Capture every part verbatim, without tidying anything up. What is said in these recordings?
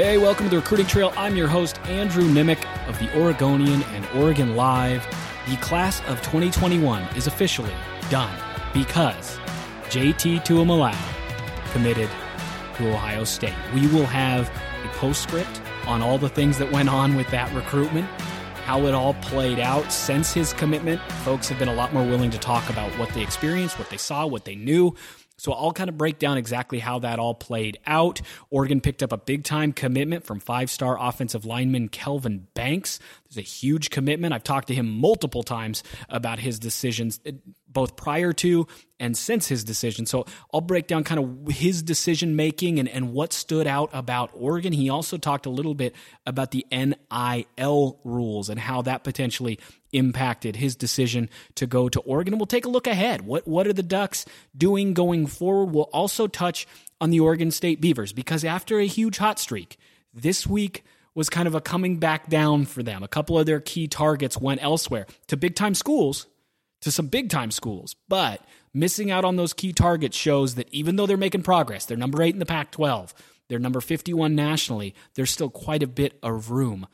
Hey, welcome to the Recruiting Trail. I'm your host, Andrew Nemec of the Oregonian and Oregon Live. The class of twenty twenty-one is officially done because J T. Tuimoloau committed to Ohio State. We will have a postscript on all the things that went on with that recruitment, how it all played out since his commitment. Folks have been a lot more willing to talk about what they experienced, what they saw, what they knew. So I'll kind of break down exactly how that all played out. Oregon picked up a big-time commitment from five-star offensive lineman Kelvin Banks. There's a huge commitment. I've talked to him multiple times about his decisions, both prior to and since his decision. So I'll break down kind of his decision-making and, and what stood out about Oregon. He also talked a little bit about the N I L rules and how that potentially impacted his decision to go to Oregon. We'll take a look ahead. What what are the Ducks doing going forward? We'll also touch on the Oregon State Beavers, because after a huge hot streak, this week was kind of a coming back down for them. A couple of their key targets went elsewhere to big-time schools, to some big-time schools, but missing out on those key targets shows that even though they're making progress, they're number eight in the Pac twelve, they're number fifty-one nationally, there's still quite a bit of room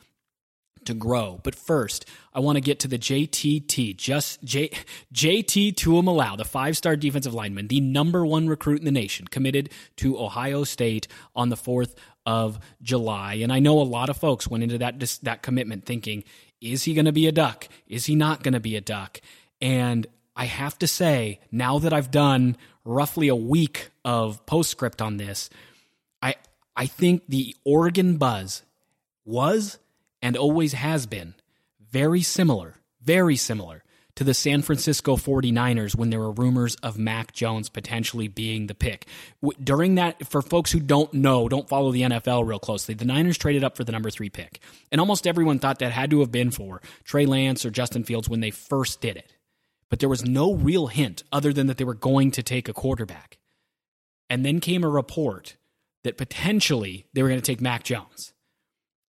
to grow. But first, I want to get to the J T T, just J, J T Tuimoloau, the five-star defensive lineman, the number one recruit in the nation, committed to Ohio State on the fourth of July. And I know a lot of folks went into that that commitment thinking, is he going to be a Duck? Is he not going to be a Duck? And I have to say, now that I've done roughly a week of postscript on this, I I think the Oregon buzz was and always has been very similar, very similar to the San Francisco forty-niners when there were rumors of Mac Jones potentially being the pick. During that, for folks who don't know, don't follow the N F L real closely, the Niners traded up for the number three pick. And almost everyone thought that had to have been for Trey Lance or Justin Fields when they first did it. But there was no real hint other than that they were going to take a quarterback. And then came a report that potentially they were going to take Mac Jones.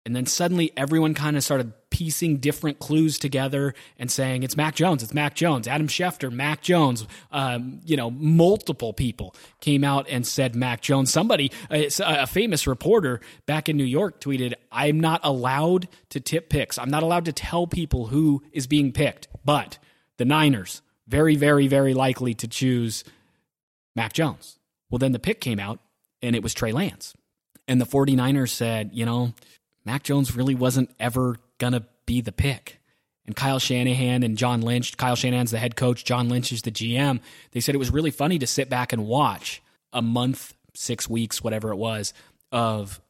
And then suddenly everyone kind of started piecing different clues together and saying, it's Mac Jones, it's Mac Jones, Adam Schefter, Mac Jones. Um, you know, multiple people came out and said Mac Jones. Somebody, a, a famous reporter back in New York, tweeted, I'm not allowed to tip picks. I'm not allowed to tell people who is being picked. But the Niners, very, very, very likely to choose Mac Jones. Well, then the pick came out, and it was Trey Lance. And the forty-niners said, you know, Mac Jones really wasn't ever going to be the pick. And Kyle Shanahan and John Lynch, Kyle Shanahan's the head coach, John Lynch is the G M. They said it was really funny to sit back and watch a month, six weeks, whatever it was, of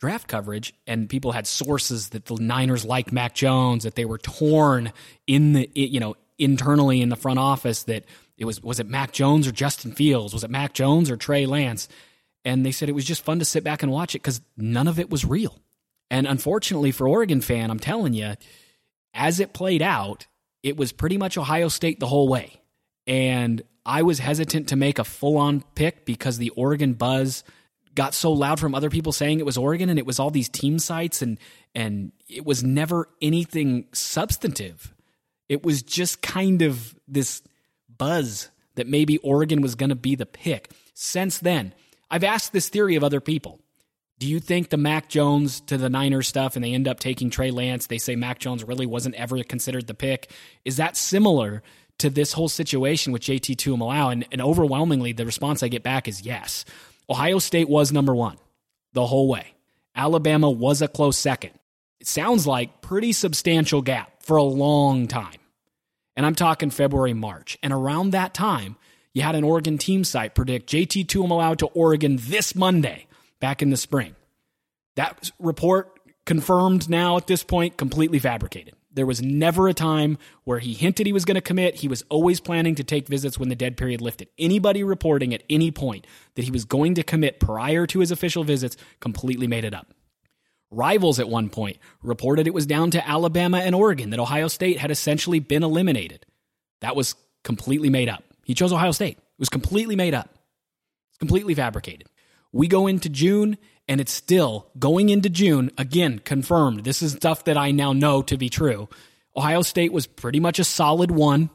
draft coverage, and people had sources that the Niners liked Mac Jones, that they were torn in the, you know, internally in the front office, that it was, was it Mac Jones or Justin Fields? Was it Mac Jones or Trey Lance? And they said it was just fun to sit back and watch it because none of it was real. And unfortunately for Oregon fan, I'm telling you, as it played out, it was pretty much Ohio State the whole way. And I was hesitant to make a full-on pick because the Oregon buzz got so loud from other people saying it was Oregon, and it was all these team sites, and and it was never anything substantive. It was just kind of this buzz that maybe Oregon was going to be the pick. Since then, I've asked this theory of other people. Do you think the Mac Jones to the Niners stuff, and they end up taking Trey Lance, they say Mac Jones really wasn't ever considered the pick, is that similar to this whole situation with J T Tuimoloau? And, and overwhelmingly, the response I get back is yes. Ohio State was number one the whole way. Alabama was a close second. It sounds like pretty substantial gap for a long time. And I'm talking February, March. And around that time, you had an Oregon team site predict J T Tuimoloau to Oregon this Monday, back in the spring. That report, confirmed now at this point, completely fabricated. There was never a time where he hinted he was going to commit. He was always planning to take visits when the dead period lifted. Anybody reporting at any point that he was going to commit prior to his official visits completely made it up. Rivals at one point reported it was down to Alabama and Oregon, that Ohio State had essentially been eliminated. That was completely made up. He chose Ohio State. It was completely made up. It's completely fabricated. We go into June, and it's still going into June, again, confirmed. This is stuff that I now know to be true. Ohio State was pretty much a solid one.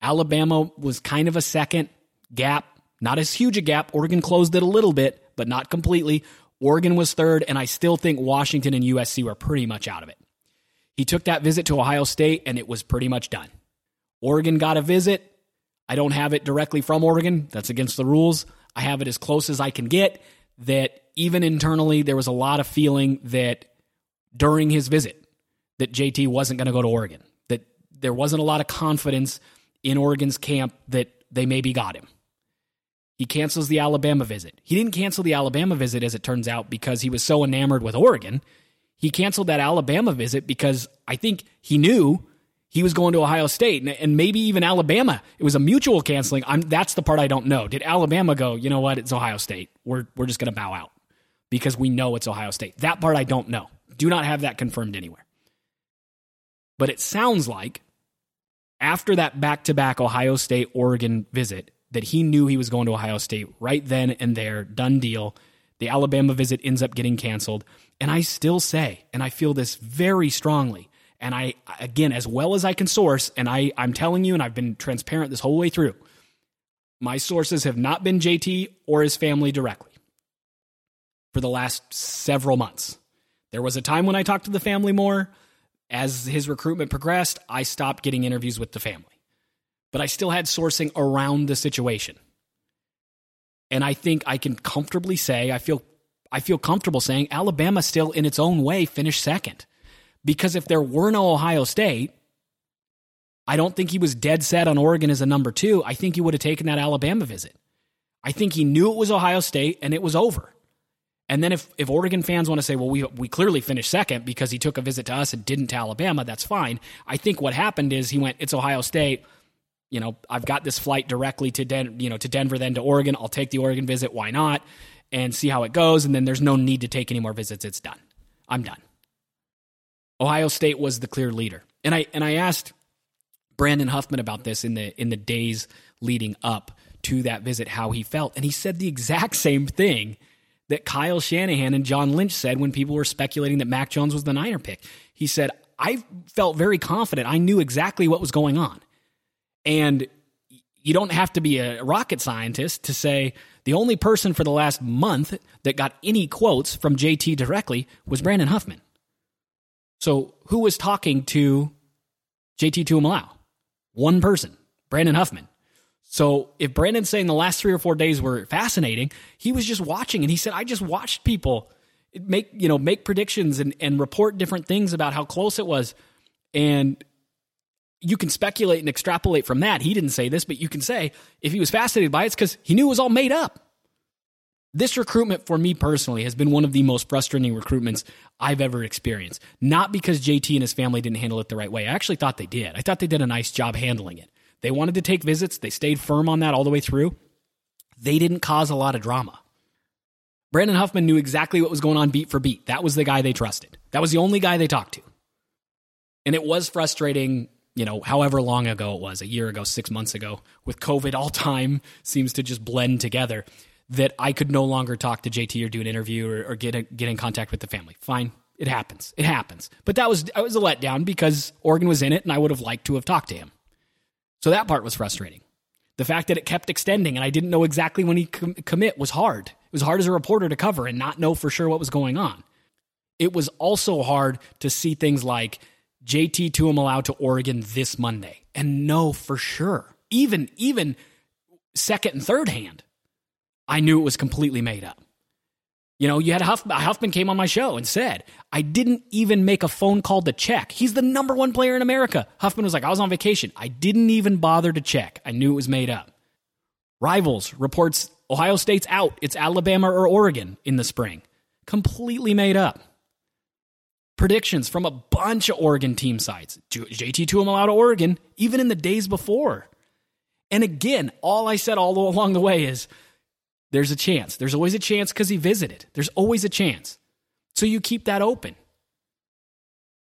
Alabama was kind of a second gap. Not as huge a gap. Oregon closed it a little bit, but not completely. Oregon was third, and I still think Washington and U S C were pretty much out of it. He took that visit to Ohio State, and it was pretty much done. Oregon got a visit. I don't have it directly from Oregon. That's against the rules. I have it as close as I can get, that even internally, there was a lot of feeling that during his visit, that J T wasn't going to go to Oregon, that there wasn't a lot of confidence in Oregon's camp that they maybe got him. He cancels the Alabama visit. He didn't cancel the Alabama visit, as it turns out, because he was so enamored with Oregon. He canceled that Alabama visit because I think he knew he was going to Ohio State, and maybe even Alabama. It was a mutual canceling. I'm, that's the part I don't know. Did Alabama go, you know what, it's Ohio State. We're we're just going to bow out because we know it's Ohio State. That part I don't know. Do not have that confirmed anywhere. But it sounds like after that back-to-back Ohio State-Oregon visit that he knew he was going to Ohio State right then and there, done deal. The Alabama visit ends up getting canceled. And I still say, and I feel this very strongly, and I, again, as well as I can source, and I, I'm telling you, and I've been transparent this whole way through, my sources have not been J T or his family directly for the last several months. There was a time when I talked to the family more. As his recruitment progressed, I stopped getting interviews with the family. But I still had sourcing around the situation. And I think I can comfortably say, I feel, I feel comfortable saying Alabama still in its own way finished second. Because if there were no Ohio State, I don't think he was dead set on Oregon as a number two. I think he would have taken that Alabama visit. I think he knew it was Ohio State and it was over. And then if, if Oregon fans want to say, well, we we clearly finished second because he took a visit to us and didn't to Alabama, that's fine. I think what happened is he went, it's Ohio State. You know, I've got this flight directly to Den- you know, to Denver, then to Oregon. I'll take the Oregon visit. Why not? And see how it goes. And then there's no need to take any more visits. It's done. I'm done. Ohio State was the clear leader. And I and I asked Brandon Huffman about this in the in the days leading up to that visit, how he felt. And he said the exact same thing that Kyle Shanahan and John Lynch said when people were speculating that Mac Jones was the Niner pick. He said, I felt very confident. I knew exactly what was going on. And you don't have to be a rocket scientist to say the only person for the last month that got any quotes from J T directly was Brandon Huffman. So who was talking to J T Tuimoloau? One person, Brandon Huffman. So if Brandon's saying the last three or four days were fascinating, he was just watching, and he said, I just watched people make, you know, make predictions and, and report different things about how close it was. And you can speculate and extrapolate from that. He didn't say this, but you can say if he was fascinated by it, it's because he knew it was all made up. This recruitment for me personally has been one of the most frustrating recruitments I've ever experienced. Not because J T and his family didn't handle it the right way. I actually thought they did. I thought they did a nice job handling it. They wanted to take visits. They stayed firm on that all the way through. They didn't cause a lot of drama. Brandon Huffman knew exactly what was going on beat for beat. That was the guy they trusted. That was the only guy they talked to. And it was frustrating, you know, however long ago it was, a year ago, six months ago, with COVID, all time seems to just blend together, that I could no longer talk to J T or do an interview or, or get a, get in contact with the family. Fine. It happens. It happens. But that was, that was a letdown because Oregon was in it and I would have liked to have talked to him. So that part was frustrating. The fact that it kept extending and I didn't know exactly when he'd com- commit was hard. It was hard as a reporter to cover and not know for sure what was going on. It was also hard to see things like J T Tuimoloau to Oregon this Monday and know for sure. Even, even second and third hand, I knew it was completely made up. You know, you had Huffman, Huffman came on my show and said, I didn't even make a phone call to check. He's the number one player in America. Huffman was like, I was on vacation. I didn't even bother to check. I knew it was made up. Rivals reports Ohio State's out. It's Alabama or Oregon in the spring. Completely made up. Predictions from a bunch of Oregon team sites. J T Tuimoloau to Oregon, even in the days before. And again, all I said all along the way is, there's a chance. There's always a chance because he visited. There's always a chance. So you keep that open.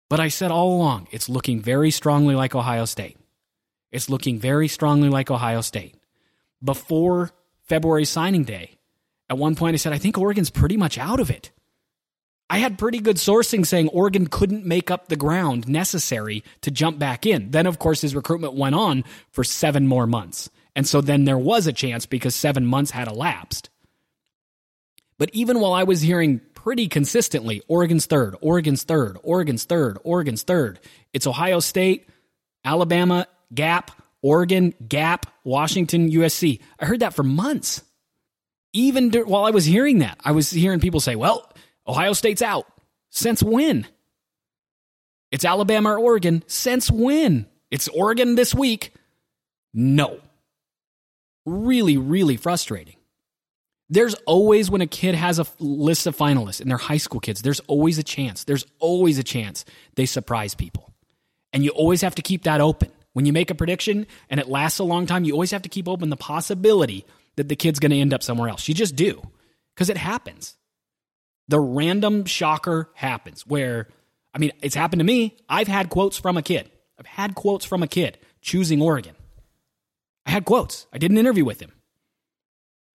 But I said all along, it's looking very strongly like Ohio State. It's looking very strongly like Ohio State. Before February signing day, at one point I said, I think Oregon's pretty much out of it. I had pretty good sourcing saying Oregon couldn't make up the ground necessary to jump back in. Then, of course, his recruitment went on for seven more months. And so then there was a chance because seven months had elapsed. But even while I was hearing pretty consistently. Oregon's third, Oregon's third, Oregon's third, Oregon's third. It's Ohio State, Alabama, gap, Oregon, gap, Washington, U S C. I heard that for months. Even d- while I was hearing that, I was hearing people say, well, Ohio State's out. Since when? It's Alabama or Oregon. Since when? It's Oregon this week. No. Really, really frustrating. There's always, when a kid has a list of finalists and they're high school kids, there's always a chance. There's always a chance they surprise people. And you always have to keep that open. When you make a prediction and it lasts a long time, you always have to keep open the possibility that the kid's going to end up somewhere else. You just do, because it happens. The random shocker happens where, I mean, it's happened to me. I've had quotes from a kid. I've had quotes from a kid choosing Oregon. I had quotes. I did an interview with him.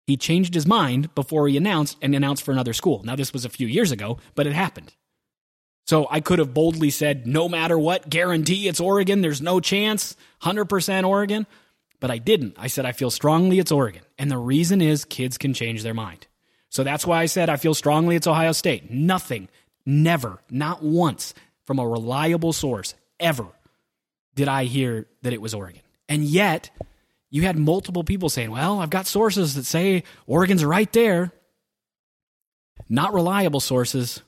He changed his mind before he announced and announced for another school. Now, this was a few years ago, but it happened. So I could have boldly said, no matter what, guarantee it's Oregon. There's no chance, one hundred percent Oregon. But I didn't. I said, I feel strongly it's Oregon. And the reason is kids can change their mind. So that's why I said, I feel strongly it's Ohio State. Nothing, never, not once from a reliable source ever did I hear that it was Oregon. And yet, you had multiple people saying, well, I've got sources that say Oregon's right there. Not reliable sources,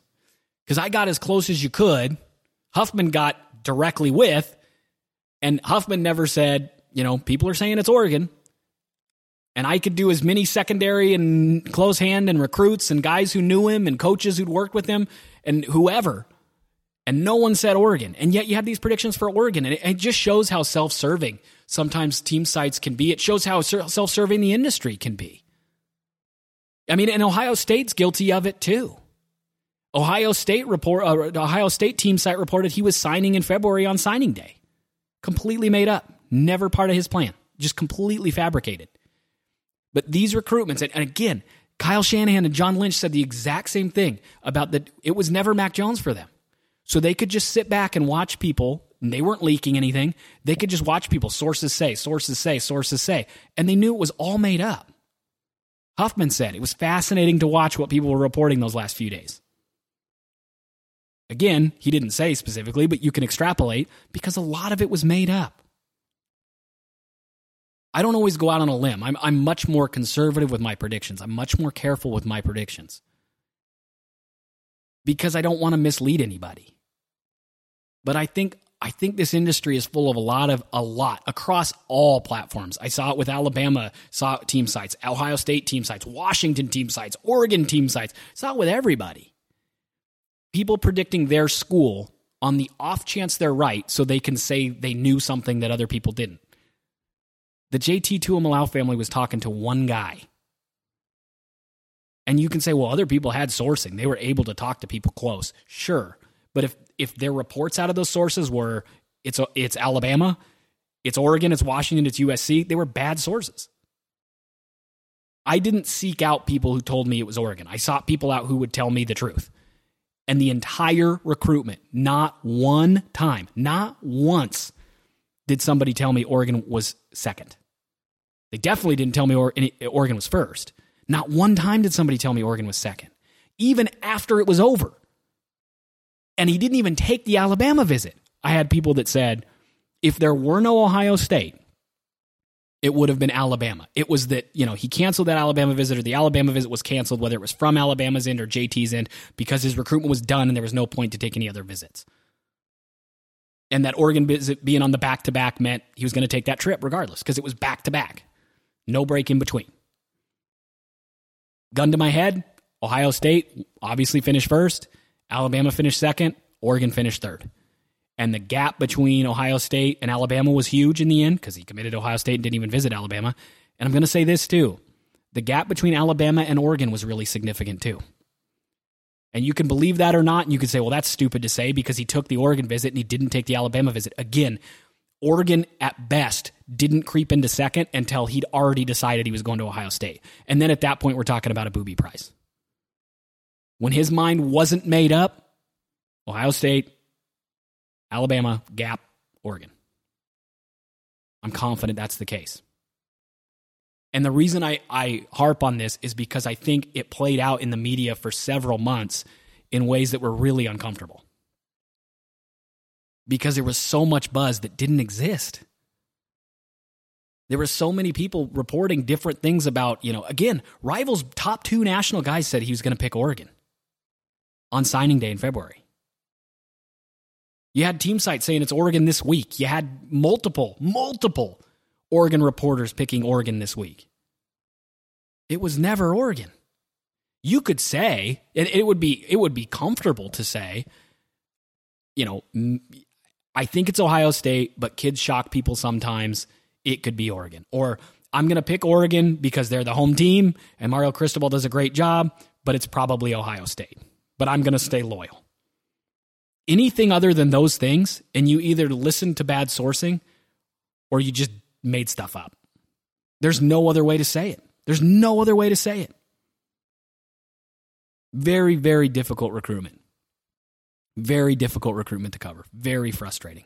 because I got as close as you could. Huffman got directly with, and Huffman never said, you know, people are saying it's Oregon. And I could do as many secondary and close hand and recruits and guys who knew him and coaches who'd worked with him and whoever. And no one said Oregon. And yet you had these predictions for Oregon. And it, it just shows how self-serving sometimes team sites can be. It shows how self-serving the industry can be. I mean, and Ohio State's guilty of it too. Ohio State report. Uh, the Ohio State team site reported he was signing in February on signing day. Completely made up. Never part of his plan. Just completely fabricated. But these recruitments, and, and again, Kyle Shanahan and John Lynch said the exact same thing about that it was never Mac Jones for them. So they could just sit back and watch people, and they weren't leaking anything. They could just watch people, sources say, sources say, sources say, and they knew it was all made up. Huffman said it was fascinating to watch what people were reporting those last few days. Again, he didn't say specifically, but you can extrapolate because a lot of it was made up. I don't always go out on a limb. I'm, I'm much more conservative with my predictions. I'm much more careful with my predictions because I don't want to mislead anybody. But I think I think this industry is full of a lot of a lot across all platforms. I saw it with Alabama saw team sites, Ohio State team sites, Washington team sites, Oregon team sites. Saw it with everybody. People predicting their school on the off chance they're right so they can say they knew something that other people didn't. The J T Tuimoloau family was talking to one guy. And you can say, well, other people had sourcing. They were able to talk to people close. Sure. But if if their reports out of those sources were it's it's Alabama, it's Oregon, it's Washington, it's U S C, they were bad sources. I didn't seek out people who told me it was Oregon. I sought people out who would tell me the truth. And the entire recruitment, not one time, not once did somebody tell me Oregon was second. They definitely didn't tell me Oregon was first. Not one time did somebody tell me Oregon was second, even after it was over. And he didn't even take the Alabama visit. I had people that said, if there were no Ohio State, it would have been Alabama. It was that, you know, he canceled that Alabama visit, or the Alabama visit was canceled, whether it was from Alabama's end or J T's end, because his recruitment was done and there was no point to take any other visits. And that Oregon visit being on the back-to-back meant he was going to take that trip regardless, because it was back-to-back. No break in between. Gun to my head, Ohio State obviously finished first. Alabama finished second. Oregon finished third. And the gap between Ohio State and Alabama was huge in the end, because he committed to Ohio State and didn't even visit Alabama. And I'm going to say this too. The gap between Alabama and Oregon was really significant too. And you can believe that or not, and you can say, well, that's stupid to say because he took the Oregon visit and he didn't take the Alabama visit. Again, Oregon at best didn't creep into second until he'd already decided he was going to Ohio State. And then at that point, we're talking about a booby prize. When his mind wasn't made up, Ohio State, Alabama, gap, Oregon. I'm confident that's the case. And the reason I, I harp on this is because I think it played out in the media for several months in ways that were really uncomfortable. Because there was so much buzz that didn't exist. There were so many people reporting different things about, you know, again, Rivals' top two national guys said he was going to pick Oregon on signing day in February. You had team sites saying it's Oregon this week. You had multiple, multiple Oregon reporters picking Oregon this week. It was never Oregon. You could say, and it would be, it would be comfortable to say, you know, I think it's Ohio State, but kids shock people sometimes. It could be Oregon. Or I'm going to pick Oregon because they're the home team and Mario Cristobal does a great job, but it's probably Ohio State. But I'm going to stay loyal. Anything other than those things, and you either listen to bad sourcing or you just made stuff up. There's no other way to say it. There's no other way to say it. Very, very difficult recruitment. Very difficult recruitment to cover. Very frustrating.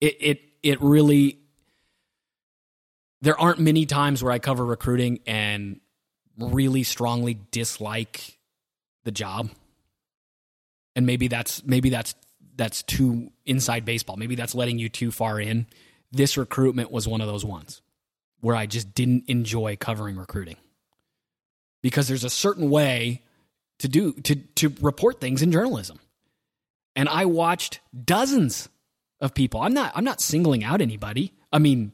It it it really... There aren't many times where I cover recruiting and really strongly dislike the job. And maybe that's maybe that's that's too inside baseball. Maybe that's letting you too far in. This recruitment was one of those ones where I just didn't enjoy covering recruiting, because there's a certain way to do to to report things in journalism. And I watched dozens of people. I'm not I'm not singling out anybody. I mean,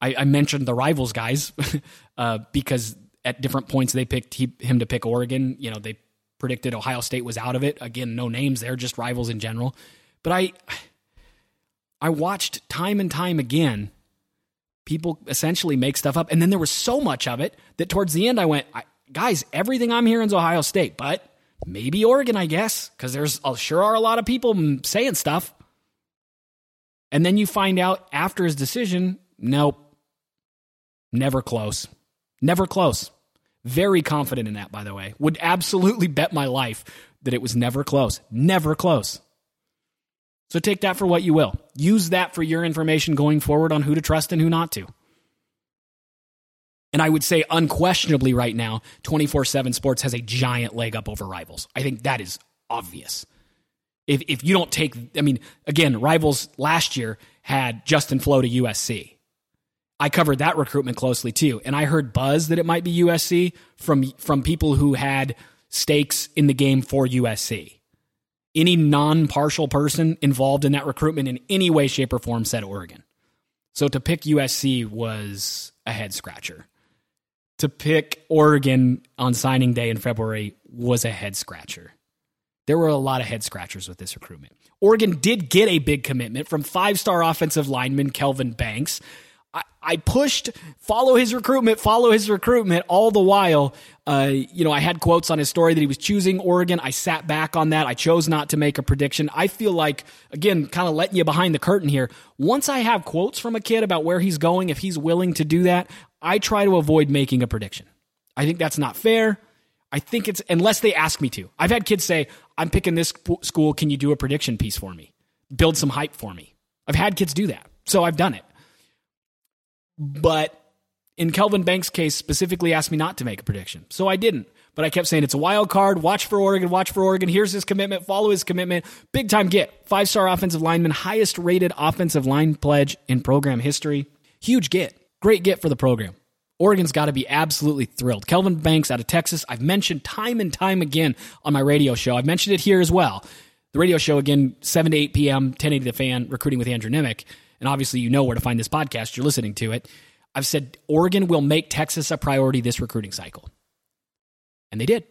I, I mentioned the Rivals guys uh, because at different points they picked he, him to pick Oregon. You know, they predicted Ohio State was out of it. Again, no names there, just Rivals in general. But I, I watched time and time again people essentially make stuff up. And then there was so much of it that towards the end I went, I, guys, everything I'm hearing is Ohio State, but maybe Oregon, I guess, because there's uh, sure are a lot of people saying stuff. And then you find out after his decision, nope, never close, never close. Very confident in that, by the way. Would absolutely bet my life that it was never close. Never close. So take that for what you will. Use that for your information going forward on who to trust and who not to. And I would say unquestionably right now, twenty-four seven Sports has a giant leg up over Rivals. I think that is obvious. If if you don't take, I mean, again, Rivals last year had Justin Flo to U S C. I covered that recruitment closely too, and I heard buzz that it might be U S C from from people who had stakes in the game for U S C. Any non-partial person involved in that recruitment in any way, shape, or form said Oregon. So to pick U S C was a head-scratcher. To pick Oregon on signing day in February was a head-scratcher. There were a lot of head-scratchers with this recruitment. Oregon did get a big commitment from five-star offensive lineman Kelvin Banks. I pushed, follow his recruitment, follow his recruitment all the while. Uh, you know, I had quotes on his story that he was choosing Oregon. I sat back on that. I chose not to make a prediction. I feel like, again, kind of letting you behind the curtain here. Once I have quotes from a kid about where he's going, if he's willing to do that, I try to avoid making a prediction. I think that's not fair. I think it's, unless they ask me to. I've had kids say, I'm picking this school. Can you do a prediction piece for me? Build some hype for me. I've had kids do that. So I've done it. But in Kelvin Banks' case, specifically asked me not to make a prediction. So I didn't. But I kept saying, it's a wild card. Watch for Oregon. Watch for Oregon. Here's his commitment. Follow his commitment. Big time get. Five-star offensive lineman. Highest rated offensive line pledge in program history. Huge get. Great get for the program. Oregon's got to be absolutely thrilled. Kelvin Banks out of Texas. I've mentioned time and time again on my radio show. I've mentioned it here as well. The radio show, again, seven to eight p.m., ten eighty The Fan, Recruiting with Andrew Nemec. And obviously, you know where to find this podcast. You're listening to it. I've said Oregon will make Texas a priority this recruiting cycle. And they did.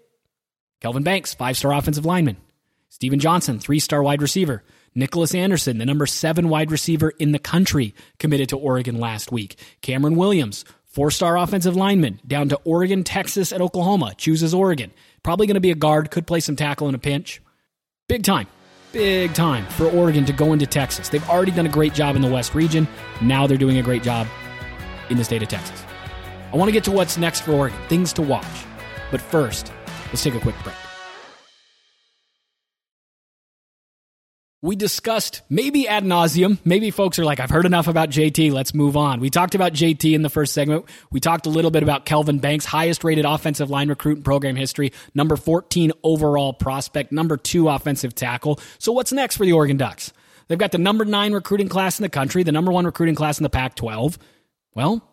Kelvin Banks, five-star offensive lineman. Steven Johnson, three-star wide receiver. Nicholas Anderson, the number seven wide receiver in the country, committed to Oregon last week. Cameron Williams, four-star offensive lineman, down to Oregon, Texas, and Oklahoma. Chooses Oregon. Probably going to be a guard. Could play some tackle in a pinch. Big time. Big time for Oregon to go into Texas. They've already done a great job in the West region. Now they're doing a great job in the state of Texas. I want to get to what's next for Oregon, things to watch. But first, let's take a quick break. We discussed maybe ad nauseum. Maybe folks are like, I've heard enough about J T. Let's move on. We talked about J T in the first segment. We talked a little bit about Kelvin Banks, highest rated offensive line recruit in program history, number fourteen overall prospect, number two offensive tackle. So what's next for the Oregon Ducks? They've got the number nine recruiting class in the country, the number one recruiting class in the Pac twelve. Well,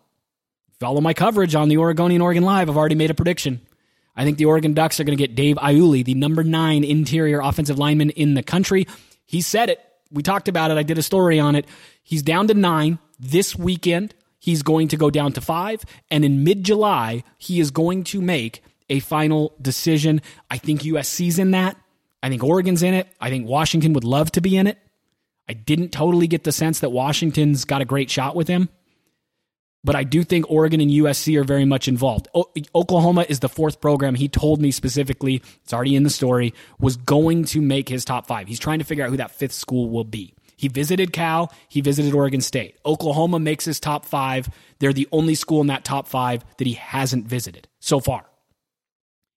follow my coverage on the Oregonian Oregon Live. I've already made a prediction. I think the Oregon Ducks are going to get Dave Iuli, the number nine interior offensive lineman in the country. He said it. We talked about it. I did a story on it. He's down to nine this weekend. He's going to go down to five. And in mid-July, he is going to make a final decision. I think U S C's in that. I think Oregon's in it. I think Washington would love to be in it. I didn't totally get the sense that Washington's got a great shot with him, but I do think Oregon and U S C are very much involved. O- Oklahoma is the fourth program he told me specifically, it's already in the story, was going to make his top five. He's trying to figure out who that fifth school will be. He visited Cal. He visited Oregon State. Oklahoma makes his top five. They're the only school in that top five that he hasn't visited so far.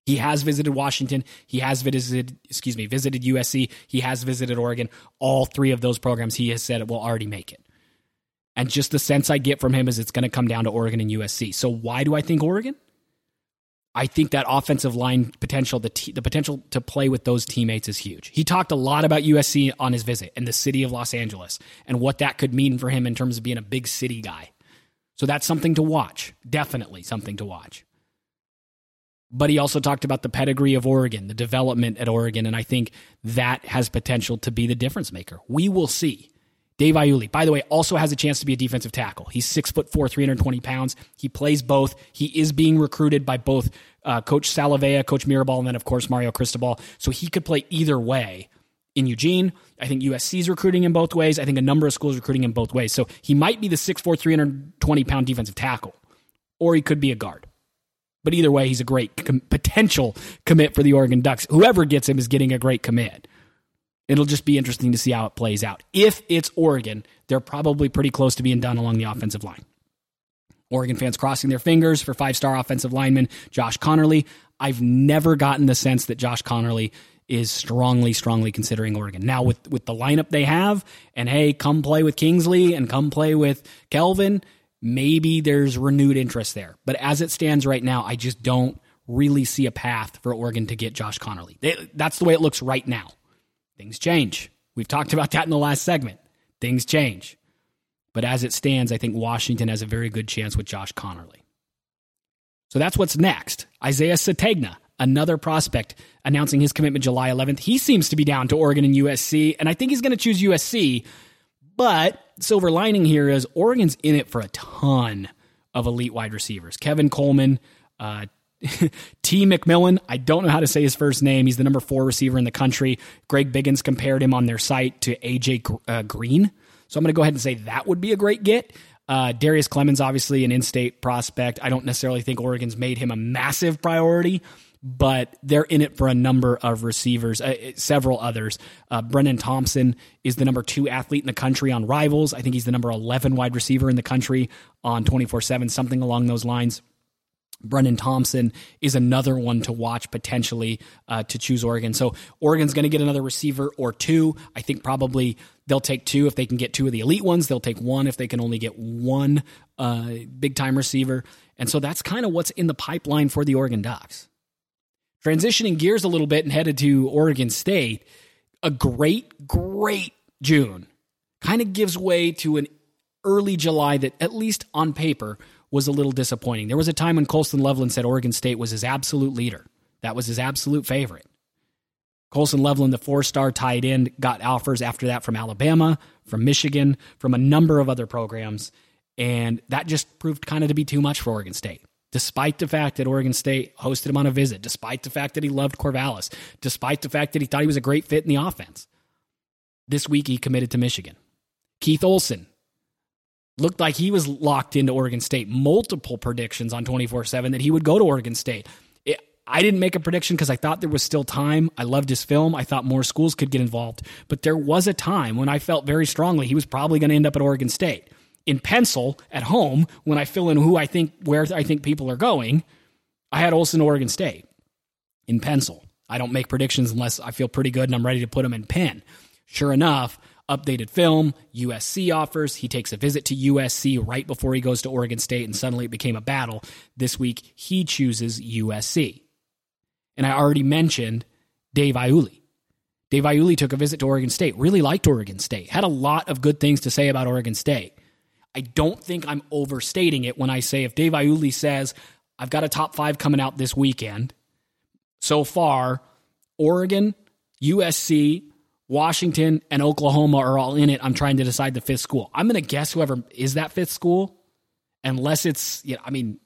He has visited Washington. He has visited, excuse me, visited U S C. He has visited Oregon. All three of those programs he has said it will already make it. And just the sense I get from him is it's going to come down to Oregon and U S C. So why do I think Oregon? I think that offensive line potential, the t- the potential to play with those teammates is huge. He talked a lot about U S C on his visit and the city of Los Angeles and what that could mean for him in terms of being a big city guy. So that's something to watch. Definitely something to watch. But he also talked about the pedigree of Oregon, the development at Oregon, and I think that has potential to be the difference maker. We will see. Dave Iuli, by the way, also has a chance to be a defensive tackle. He's six foot four, three hundred twenty pounds. He plays both. He is being recruited by both uh, Coach Salavea, Coach Mirabal, and then, of course, Mario Cristobal. So he could play either way in Eugene. I think U S C's recruiting him both ways. I think a number of schools recruiting him both ways. So he might be the six foot four, three hundred twenty pound defensive tackle, or he could be a guard. But either way, he's a great com- potential commit for the Oregon Ducks. Whoever gets him is getting a great commit. It'll just be interesting to see how it plays out. If it's Oregon, they're probably pretty close to being done along the offensive line. Oregon fans crossing their fingers for five-star offensive lineman Josh Connerly. I've never gotten the sense that Josh Connerly is strongly, strongly considering Oregon. Now, with, with the lineup they have, and hey, come play with Kingsley and come play with Kelvin, maybe there's renewed interest there. But as it stands right now, I just don't really see a path for Oregon to get Josh Connerly. They, that's the way it looks right now. Things change. We've talked about that in the last segment. Things change. But as it stands, I think Washington has a very good chance with Josh Connerly. So that's what's next. Isaiah Sutegna, another prospect, announcing his commitment July eleventh. He seems to be down to Oregon and U S C, and I think he's going to choose U S C. But silver lining here is Oregon's in it for a ton of elite wide receivers. Kevin Coleman, uh, T. McMillan, I don't know how to say his first name. He's the number four receiver in the country. Greg Biggins compared him on their site to A J Gr- uh, Green. So I'm going to go ahead and say that would be a great get. Uh, Darius Clemens, obviously an in-state prospect. I don't necessarily think Oregon's made him a massive priority, but they're in it for a number of receivers, uh, several others. Uh, Brennan Thompson is the number two athlete in the country on Rivals. I think he's the number eleven wide receiver in the country on twenty-four seven, something along those lines. Brennan Thompson is another one to watch potentially uh, to choose Oregon. So Oregon's going to get another receiver or two. I think probably they'll take two if they can get two of the elite ones. They'll take one if they can only get one uh, big-time receiver. And so that's kind of what's in the pipeline for the Oregon Ducks. Transitioning gears a little bit and headed to Oregon State, a great, great June kind of gives way to an early July that, at least on paper, was a little disappointing. There was a time when Colson Loveland said Oregon State was his absolute leader. That was his absolute favorite. Colson Loveland, the four-star tight end, got offers after that from Alabama, from Michigan, from a number of other programs, and that just proved kind of to be too much for Oregon State, despite the fact that Oregon State hosted him on a visit, despite the fact that he loved Corvallis, despite the fact that he thought he was a great fit in the offense. This week, he committed to Michigan. Keith Olson looked like he was locked into Oregon State. Multiple predictions on twenty-four seven that he would go to Oregon State. It, I didn't make a prediction because I thought there was still time. I loved his film. I thought more schools could get involved. But there was a time when I felt very strongly he was probably going to end up at Oregon State. In pencil, at home, when I fill in who I think, where I think people are going, I had Olsen Oregon State in pencil. I don't make predictions unless I feel pretty good and I'm ready to put them in pen. Sure enough, updated film, U S C offers. He takes a visit to U S C right before he goes to Oregon State, and suddenly it became a battle. This week, he chooses U S C. And I already mentioned Dave Iuli. Dave Iuli took a visit to Oregon State, really liked Oregon State, had a lot of good things to say about Oregon State. I don't think I'm overstating it when I say if Dave Iuli says, I've got a top five coming out this weekend, so far, Oregon, U S C, Washington, and Oklahoma are all in it. I'm trying to decide the fifth school. I'm going to guess whoever is that fifth school, unless it's, you know, I mean,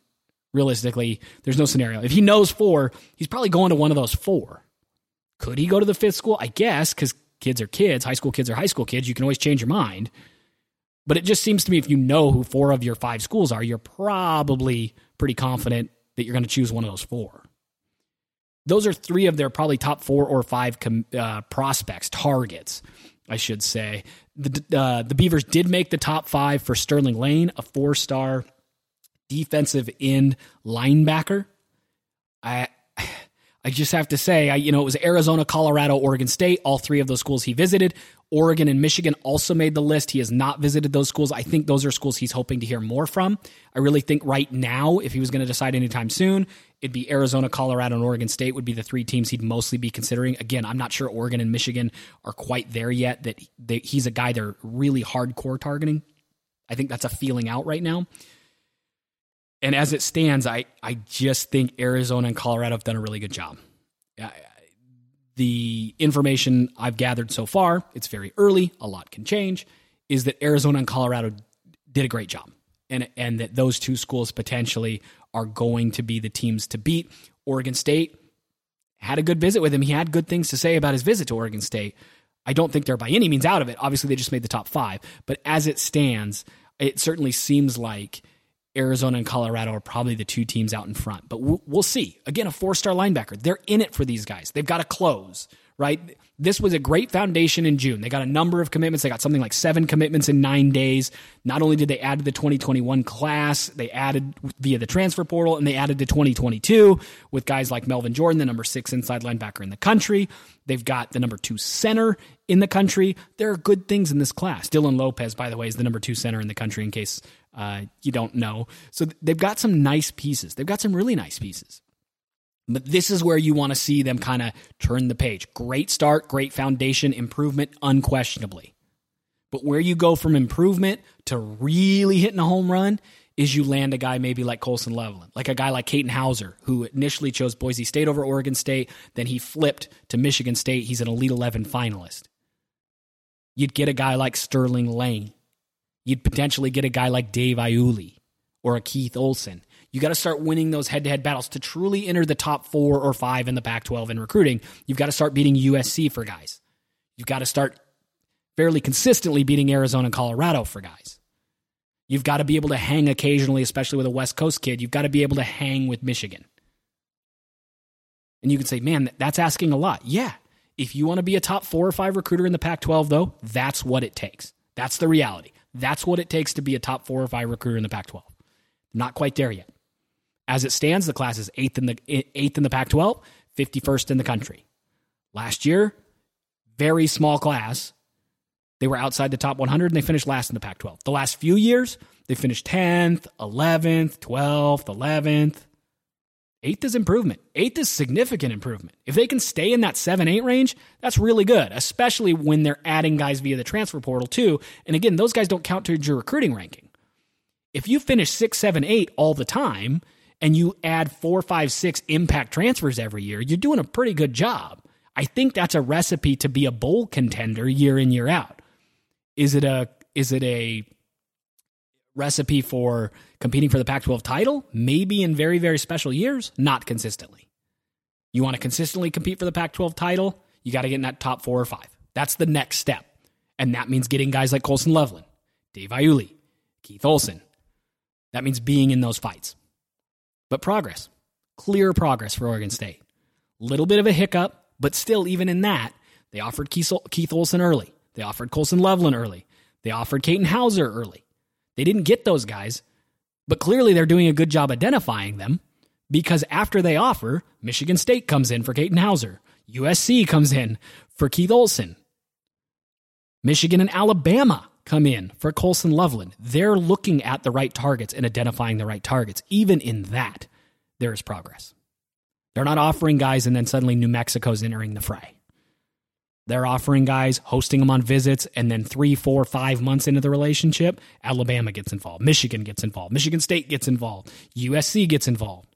realistically, there's no scenario. If he knows four, he's probably going to one of those four. Could he go to the fifth school? I guess, because kids are kids. High school kids are high school kids. You can always change your mind. But it just seems to me if you know who four of your five schools are, you're probably pretty confident that you're going to choose one of those four. Those are three of their probably top four or five com- uh, prospects, targets, I should say. The, uh, the Beavers did make the top five for Sterling Lane, a four-star defensive end linebacker. I I just have to say, I, you know, it was Arizona, Colorado, Oregon State, all three of those schools he visited. Oregon and Michigan also made the list. He has not visited those schools. I think those are schools he's hoping to hear more from. I really think right now, if he was going to decide anytime soon, it'd be Arizona, Colorado, and Oregon State would be the three teams he'd mostly be considering. Again, I'm not sure Oregon and Michigan are quite there yet, that they, he's a guy they're really hardcore targeting. I think that's a feeling out right now. And as it stands, I, I just think Arizona and Colorado have done a really good job. I, the information I've gathered so far, it's very early, a lot can change, is that Arizona and Colorado did a great job, and and that those two schools potentially are going to be the teams to beat. Oregon State had a good visit with him. He had good things to say about his visit to Oregon State. I don't think they're by any means out of it. Obviously, they just made the top five. But as it stands, it certainly seems like Arizona and Colorado are probably the two teams out in front, but we'll see. Again, a four-star linebacker. They're in it for these guys. They've got to close, right? This was a great foundation in June. They got a number of commitments. They got something like seven commitments in nine days. Not only did they add to the twenty twenty-one class, they added via the transfer portal, and they added to twenty twenty-two with guys like Melvin Jordan, the number six inside linebacker in the country. They've got the number two center in the country. There are good things in this class. Dylan Lopez, by the way, is the number two center in the country in case Uh, you don't know. So they've got some nice pieces. They've got some really nice pieces. But this is where you want to see them kind of turn the page. Great start, great foundation, improvement, unquestionably. But where you go from improvement to really hitting a home run is you land a guy maybe like Colson Loveland, like a guy like Caden Hauser, who initially chose Boise State over Oregon State. Then he flipped to Michigan State. He's an Elite eleven finalist. You'd get a guy like Sterling Lane. You'd potentially get a guy like Dave Iuli or a Keith Olson. You got to start winning those head-to-head battles to truly enter the top four or five in the Pac twelve in recruiting. You've got to start beating U S C for guys. You've got to start fairly consistently beating Arizona and Colorado for guys. You've got to be able to hang occasionally, especially with a West Coast kid. You've got to be able to hang with Michigan. And you can say, man, that's asking a lot. Yeah. If you want to be a top four or five recruiter in the Pac twelve, though, that's what it takes. That's the reality. That's what it takes to be a top four or five recruiter in the Pac twelve. Not quite there yet. As it stands, the class is eighth in the eighth in the Pac twelve, fifty-first in the country. Last year, very small class. They were outside the top one hundred, and they finished last in the Pac twelve. The last few years, they finished tenth, eleventh, twelfth, eleventh. Eighth is improvement. Eighth is significant improvement. If they can stay in that seven eight range, that's really good, especially when they're adding guys via the transfer portal too. And again, those guys don't count towards your recruiting ranking. If you finish six, seven, eight all the time and you add four, five, six impact transfers every year, you're doing a pretty good job. I think that's a recipe to be a bowl contender year in, year out. Is it a is it a recipe for competing for the Pac twelve title? Maybe in very, very special years, not consistently. You want to consistently compete for the Pac twelve title, you got to get in that top four or five. That's the next step. And that means getting guys like Colson Loveland, Dave Iuli, Keith Olson. That means being in those fights. But progress, clear progress for Oregon State. Little bit of a hiccup, but still, even in that, they offered Keith Olson early. They offered Colson Loveland early. They offered Caden Hauser early. They didn't get those guys, but clearly they're doing a good job identifying them, because after they offer, Michigan State comes in for Caden Hauser. U S C comes in for Keith Olson. Michigan and Alabama come in for Colson Loveland. They're looking at the right targets and identifying the right targets. Even in that, there is progress. They're not offering guys and then suddenly New Mexico's entering the fray. They're offering guys, hosting them on visits, and then three, four, five months into the relationship, Alabama gets involved, Michigan gets involved, Michigan State gets involved, U S C gets involved.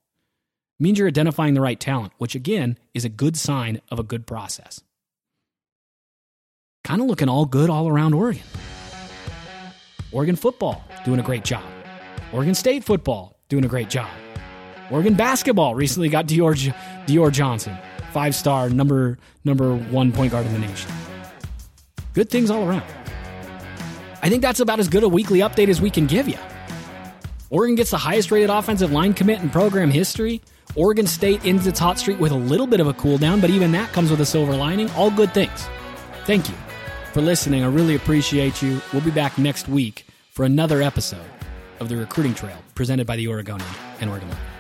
It means you're identifying the right talent, which again is a good sign of a good process. Kind of looking all good all around Oregon. Oregon football, doing a great job. Oregon State football, doing a great job. Oregon basketball recently got Dior, Dior Johnson. Five-star, number number one point guard in the nation. Good things all around. I think that's about as good a weekly update as we can give you. Oregon gets the highest-rated offensive line commit in program history. Oregon State ends its hot streak with a little bit of a cool down, but even that comes with a silver lining. All good things. Thank you for listening. I really appreciate you. We'll be back next week for another episode of The Recruiting Trail, presented by The Oregonian and OregonLive.